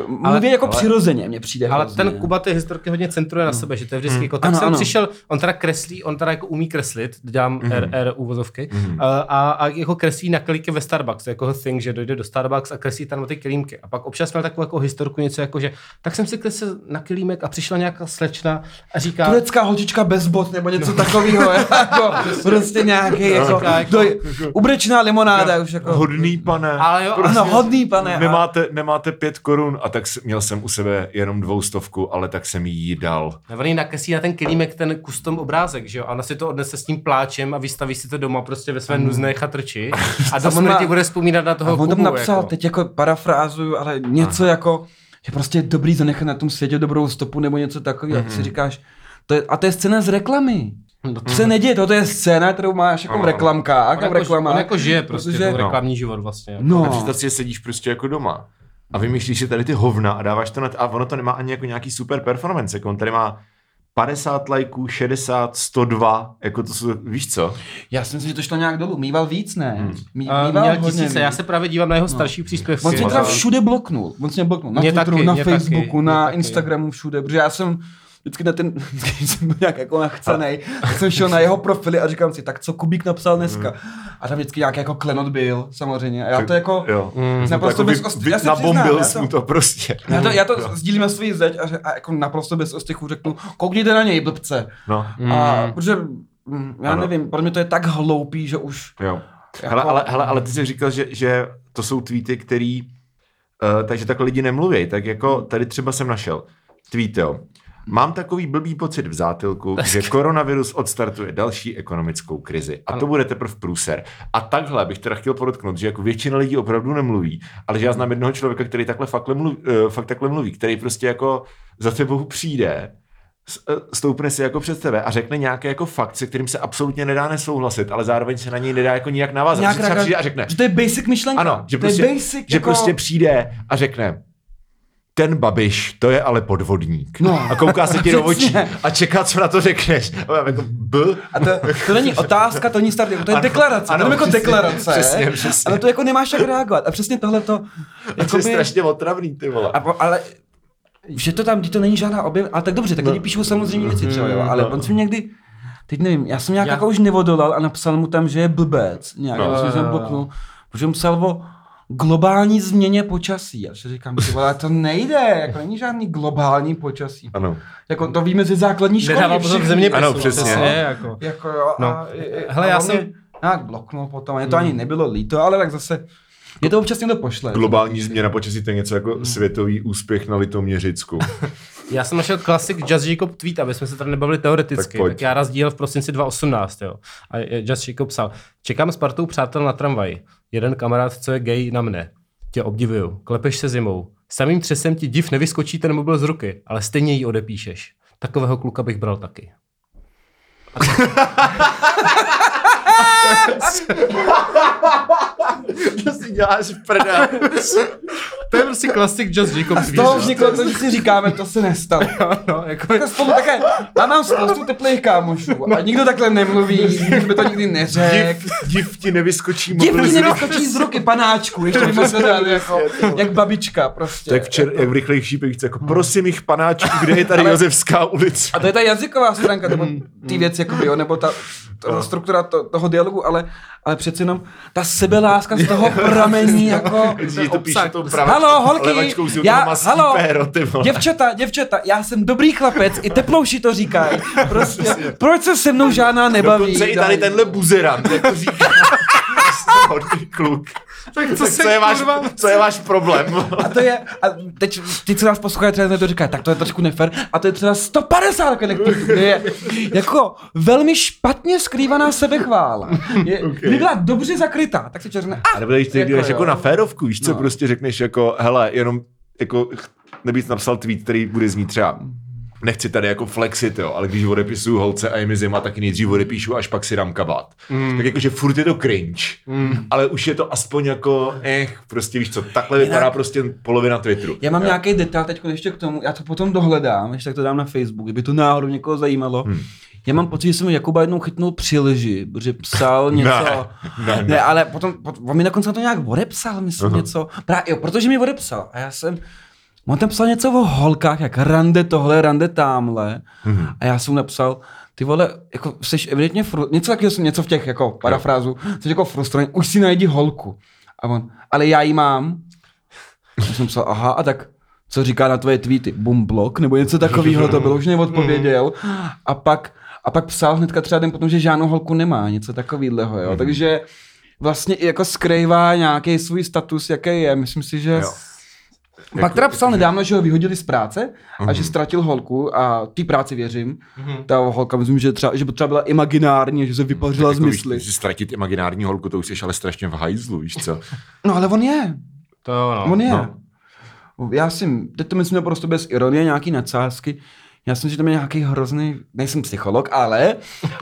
Mluví jako ale, přirozeně, mě přijde ale hrozně. Ten Kuba ty historky hodně centruje na no. sebe, že to je vždycky mm. jako, tak ano, jsem ano. přišel, on teda kreslí, on teda jako umí kreslit, dělám mm. er er úvozovky, mm. a, a jako kreslí na kliky ve Starbucks, jako thing, že dojde do Starbucks a kreslí tam na ty kelímky. A pak občas měl takovou jako historku, něco jako, že tak jsem si kreslil na kelímek a přišla nějaká slečna a říká... Turecká holčička bez bot, nebo něco no. takového, jako prostě nějaký, no. jako, no. doj, ubrečná limonáda, no. už jako... Hodný pane. Ale jo, prostě, ano, hodný pane. Nemáte, nemáte pět korun. A tak měl jsem u sebe jenom dvoustovku, ale tak jsem jí dal. No, on jí nakreslí na ten kelímek ten custom obrázek, že jo? A ona si to odnese s tím pláčem a vystaví si to doma prostě ve své mm. nuzné chatrči. A to on ti bude vzpomínat na toho Kubu. On tam napsal, jako. Teď jako parafrázuju, ale něco Aha. jako, že prostě je dobrý zanechat na tom světě dobrou stopu nebo něco takového. Mm-hmm. Jak si říkáš, to je, a to je scéna z reklamy. To se neděje, to je scéna, kterou máš jako v reklamkách. On jako, reklama, on jako žije prostě protože... ten reklamní život vlastně. No. A představ si, že sedíš prostě jako doma. A vymýšlíš si tady ty hovna a dáváš to na... T- a ono to nemá ani jako nějaký super performance. Jako on tady má padesát lajků, šedesát, sto dva, jako to jsou, víš co? Já si myslím, že to šlo nějak dolů. Mýval víc, ne? Hmm. Mý, mýval uh, měl tisíce, mý... já se právě dívám na jeho starší no. příspěvky. On se teda všude bloknul. On se mě bloknul. Na mě Twitteru, taky, na Facebooku, taky, na Instagramu, všude. Protože já jsem... Vždycky na ten, když jsem byl nějak jako nachcenej, tak jsem šel na jeho profily a říkám si, tak co Kubík napsal dneska? A tam vždycky nějaký jako klenot byl, samozřejmě. A já to jako... Mm, naprosto to jako bez ostych... Já se nabombil jsem mu to prostě. Já to, já to no. sdílím na svůj zeď a, a jako naprosto bez ostychu řeknu, koukněte na něj, blbce. No. A protože, já ano. nevím, pro mě to je tak hloupý, že už... Jo. Jako... Hele, ale, hele, ale ty jsi říkal, že, že to jsou tweety, který... Uh, takže takhle lidi nemluví. Tak jako tady třeba jsem našel tweet, jo. Mám takový blbý pocit v zátylku, tak. že koronavirus odstartuje další ekonomickou krizi. A ano. to bude teprve průser. A takhle bych teda chtěl podotknout, že jako většina lidí opravdu nemluví, ale že já znám jednoho člověka, který takhle fakt, mluví, fakt takhle mluví, který prostě jako za tebou přijde, stoupne si jako před tebe a řekne nějaké jako fakt, se kterým se absolutně nedá nesouhlasit, ale zároveň se na něj nedá jako nijak navázat. Nějak třeba přijde a řekne. Že to je basic myšlenka. Ano, že, prostě, basic že jako... prostě přijde a řekne. Ten Babiš, to je ale podvodník. No. A kouká se ti do očí a čeká, co na to řekneš. A, jako a to, to není otázka, to není start, to je ano, deklarace. Ano, to je jako přesně, deklarace. Přesně, přesně. Ale to jako nemáš jak reagovat. A přesně tohleto. Jakoby... To je strašně otravný, ty vole. A, ale že to tam, kdy to není žádná objev... Ale tak dobře, tak lidi no. píšou samozřejmě věci třeba, jo. Ale no. on si někdy... Teď nevím, já jsem nějak já... jako už neodolal a napsal mu tam, že je blbec. Nějak, no. jsem no. bloknul. Protože mu psal globální změně počasí. A že říkám, ty vole, to nejde, jako není žádný globální počasí. Ano. Jako to víme ze základní školy. Nedává pozor v zeměpisu. Ano, přesně. No. Jako, jako jo, no. a, hele, a já jsem nějak bloknul potom, mě to hmm. ani nebylo líto, ale tak zase je to občas někdo pošle. Globální změna počasí, to je něco jako hmm. světový úspěch na Litoměřicku. Já jsem našel klasik Just Jacob tweet, aby jsme se tady nebavili teoreticky. Tak, tak já rozdíl v prosinci dva tisíce osmnáct, jo. A Just Jacob psal, čekám s partou přátel na tramvaj. Jeden kamarád, co je gay, na mne. Tě obdivuju. Klepeš se zimou. Samým třesem ti div nevyskočí ten mobil z ruky, ale stejně ji odepíšeš. Takového kluka bych bral taky. To si děláš v prdele. To je prostě klasik Just Jacob. A z toho vzniklo to, že si říkáme, to se nestalo. No, no, jako... jako spolu také, já mám spoustu teplých kámošů a nikdo takhle nemluví, nikdo by to nikdy neřekl. Div, div ti nevyskočí mobil z ruky. Div ti nevyskočí z ruky panáčku, ještě by se dali jako, jak babička prostě. Tak včer, jak v Rychlejch šípech, jako prosím jich panáčku, kde je tady ale... Josefská ulice. A to je ta jazyková stránka, nebo ty věci, jakoby, nebo ta to, struktura to, toho dialogu, ale, ale přeci jenom ta sebeláska z toho pramení, jako... Haló, holky, já, haló, děvčata, děvčata, já jsem dobrý chlapec, i teplouši to říkají, prostě, proč se se mnou žádná nebaví? Dokonce i tady tenhle buzerant, jak to říká, jste hodný kluk. Tak co, tak se, co, je váš, co je váš problém? A to je, a teď ty, co nás poslouchají, třeba to říkají, tak to je trošku nefér, a to je třeba sto padesát takových tweetů, je jako velmi špatně skrývaná sebechvála. Je, okay. Kdyby byla dobře zakrytá, tak se člověk řekne, a, a nebo když ty jdeš jako, jako na férovku, víš co, no. Prostě řekneš jako, hele, jenom jako, nebýt napsal tweet, který bude znít třeba, nechci tady jako flexit, jo, ale když odepisuju holce a je mi zima, tak ji nejdřív odepíšu, až pak si dám kabát. Mm. Tak jakože furt je to cringe, mm. ale už je to aspoň jako, eh, prostě víš co, takhle jinak vypadá prostě polovina Twitteru. Já mám jo. nějaký detail teď ještě k tomu, já to potom dohledám, ještě tak to dám na Facebook, kdyby to náhodou někoho zajímalo. Mm. Já mám pocit, že jsem Jakuba jednou chytnul při lži, protože psal něco, ne, ne, ne. ne ale potom, potom on mi nakonec na to nějak odepsal, myslím uh-huh. něco, Prá, jo, protože mi odepsal a já jsem... On tam psal něco o holkách, jak rande tohle, rande támhle. Mm-hmm. A já jsem napsal, ty vole, jako seš evidentně fru... něco takového jsem něco v těch jako parafrázu, jsi jako frustrovaný, už si najdi holku. A on, ale já ji mám. A jsem psal, aha, a tak co říká na tvoje tweety, bumblok, nebo něco takového, to bylo, už neodpověděl. A pak, a pak psal hnedka třeba den potom, že žádnou holku nemá, něco takovýhleho, jo. Mm-hmm. Takže vlastně i jako skrývá nějaký svůj status, jaký je, myslím si, že... Jo. Pak jako, teda psal nedávno, že ho vyhodili z práce uh-huh. a že ztratil holku a té práci věřím. Uh-huh. Ta holka myslím, že třeba, že třeba byla imaginární, že se vypařila z mysli. Jako, že ztratit imaginární holku, to už jsi ale strašně v hajzlu, víš co? No ale on je. To no. On je. No. Já jsem, teď to myslím naprosto bez ironie, nějaký nadsázky. Já jsem, že tam je nějaký hrozný, nejsem psycholog, ale...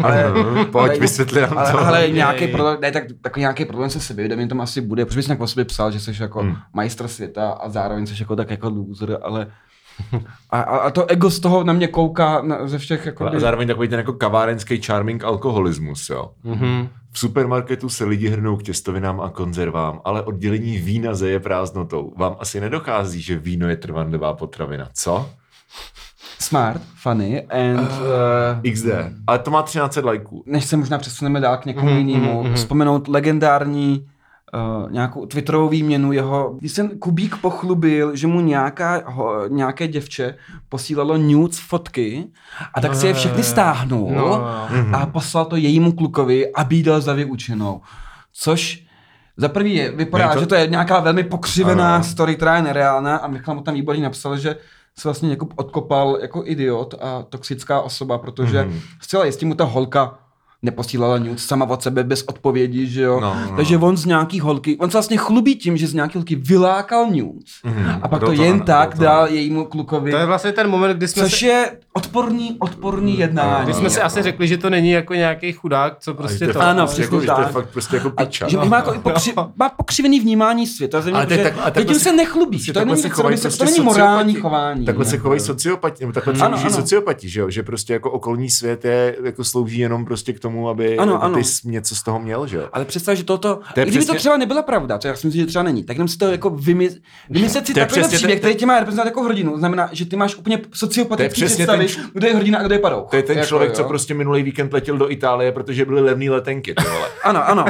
ale pojď, vysvětli nám ale, to. Ale, ale nějaký problém, ne, tak, tak nějaký problém se sebevědomím tam asi bude, protože bys nějak o sobě psal, že jsi jako hmm. majstr světa a zároveň jsi jako tak jako loser, ale... A, a, a to ego z toho na mě kouká na, ze všech jako... A zároveň takový ten jako kavárenský charming alkoholismus, jo. Mm-hmm. V supermarketu se lidi hrnou k těstovinám a konzervám, ale oddělení vína zeje prázdnotou. Vám asi nedochází, že víno je trvanlivá potravina, co? Smart, funny and... Uh, iks dé. Ale to má třináct set lajků. Než se možná přesuneme dál k někomu mm, jinému, mm, vzpomenout legendární uh, nějakou twitterovou výměnu jeho. Když jsem Kubík pochlubil, že mu nějaká, ho, nějaké děvče posílalo nudes fotky a tak si je všechny stáhnul no. a poslal to jejímu klukovi a bídal za vyučenou. Což... Za prvý je, vypadá, to... že to je nějaká velmi pokřivená ano. story, která je nereálná a Michal mu tam výborně napsal, že se vlastně Jakub odkopal jako idiot a toxická osoba, protože mm-hmm. zcela jistě mu ta holka neposílala nic sama od sebe bez odpovědi, že jo. No, no. Takže on z nějaký holky, on se vlastně chlubí tím, že z nějaký holky vylákal nic. Mm-hmm. A pak to, to jen to, tak to, to. dal jejímu klukovi. To je vlastně ten moment, kdy jsme což se... je odporný, odporný jednání. Když jsme si jako. asi řekli, že to není jako nějaký chudák, co prostě to... to... Ano, prostě jako, tak. Že to je fakt prostě jako piča. A, že no. má, jako pokři... má pokřivený vnímání světa. Teď se nechlubí. To není morální chování. Takhle se chovají sociopati, sociopati, že jo. Že prostě jako okolní svět je, jako slouží jenom prostě k tomu, aby ano, ano. ty jsi něco z toho měl, že jo? Ale představ, že toto, to kdyby přesně... to třeba nebyla pravda, to já si myslím, že třeba není, tak jenom si to jako vymyslet vymys... si takovýhle příběh, který tě má reprezentovat jako hrdinu, znamená, že ty máš úplně sociopatický představy, ten... kdo je hrdina a kdo je padouch. To je ten jako, člověk, jo? co prostě minulý víkend letěl do Itálie, protože byly levný letenky, tohle. ano, ano.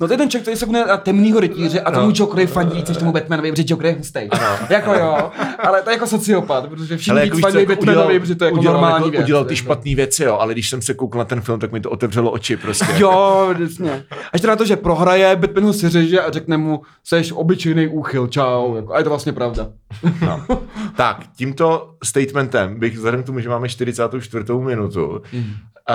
No to je ten člověk, který se bude na temnýho rytíře a tomu no. Jokerovi fandí, což tomu Batmanovi, protože Joker je hustej. Jako jo, ale to je jako sociopat, protože všichni víc fandí Batmanovi, protože to je jako normální věc. Udělal ty špatný věci, jo, ale když jsem se koukal na ten film, tak mi to otevřelo oči prostě. Jo, jasně. Až teda to, že prohraje, Batman ho si řeže a řekne mu, seš obyčejný úchyl, čau. Jako, a je to vlastně pravda. No. Tak, tímto statementem bych, vzhledem k tomu, že máme čtyřicátou čtvrtou minutu, mm. a,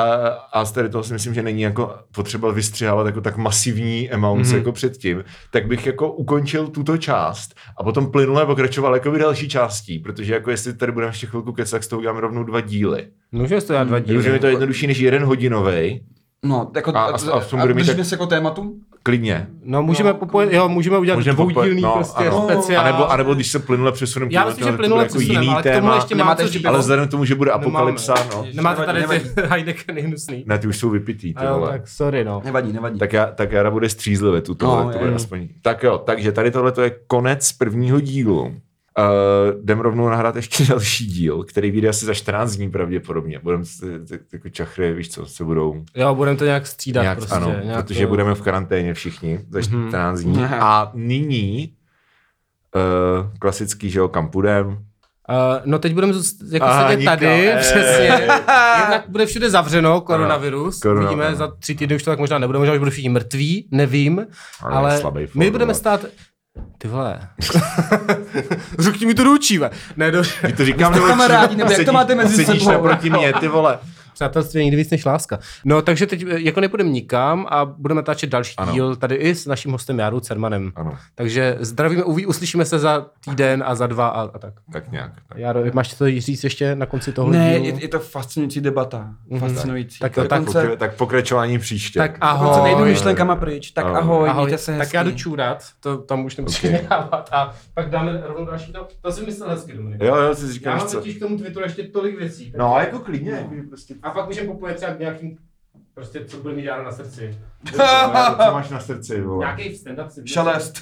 a z tady toho si myslím, že není jako potřeba vystřihávat jako tak masivní amounts mm-hmm. jako předtím, tak bych jako ukončil tuto část a potom plynule pokračoval jako by další částí, protože jako jestli tady budeme ještě chvilku kecat, tak s toho uděláme rovnou dva díly. Můžeme to dát dva díly. Můžeme to jednodušší než jeden hodinovej. No, jako, a, a, a, a držíme tak... se jako tématu? Klidně. No, můžeme, no, popo- jo, můžeme udělat dvoudílný no, prostě ano. speciál. A nebo, a nebo když se plynule přesuneme já myslím, že plynule jako jiný ale téma, ještě mám co říct. Ale vzhledem k tomu, že bude apokalypsa, no. Nemáte tady ty Heideken nejhnusný. Ne, ty už jsou vypitý, ty vole. Tak sorry, no. Nevadí, nevadí. Tak já, tak Jara bude střízlivě tuto, to bude aspoň. Tak jo, takže tady tohle to je konec prvního dílu. Uh, jdem rovnou nahrát ještě další díl, který vyjde asi za čtrnáct dní pravděpodobně. Budeme jako čachry, víš co, se budou... Jo, budeme to nějak střídat nějak, prostě. Ano, nějak protože to... budeme v karanténě všichni za čtrnáct dní. A nyní uh, klasický, že jo, kam půjdem. Uh, no teď budeme jako Aha, sedět nikdo. tady, eee. přesně. Jednak bude všude zavřeno, koronavirus. Ano, korona, Vidíme, ano. Za tři týdny už to tak možná nebude, možná už budou všichni mrtví, nevím. Ano, ale my budeme stát... Ty vole. Řekni mi to do očí, ve. Ne, do... Ty to říkám, nebo kamarádi, nebo jak to máte mezi sebou. Sedíš naproti mě, ty vole. Přátelství je nikdy víc než láska. No, takže teď jako nepůjdeme nikam a budeme natáčet další ano. díl tady i s naším hostem Jarou Cermanem. Ano. Takže zdravíme, uví, uslyšíme se za týden a za dva a, a tak. Tak nějak. Tak. Jaro, máš to říct ještě na konci toho dílu? Ne, je, je to fascinující debata. Mm-hmm. Fascinující. Tak, tak, tak, konce... pokry, tak pokračování příště. Tak ahoj. Dokonce nejdu myšlenkama pryč. Tak ahoj, ahoj, ahoj. Mějte se hezky. Tak já jdu čůrat, to tam už nemusíš okay. nechávat a pak dáme rovnou další to. To si myslel hezky, Dominik. Jo, jo, si říkám, já mám totiž k tomu Twitteru ještě tolik věcí. No, ale jako klidně. A pak můžeme popojet třeba nějakým, prostě co bude mít Jara na srdci. Co máš na srdci, vole? Nějaký stand-up si. Šelest.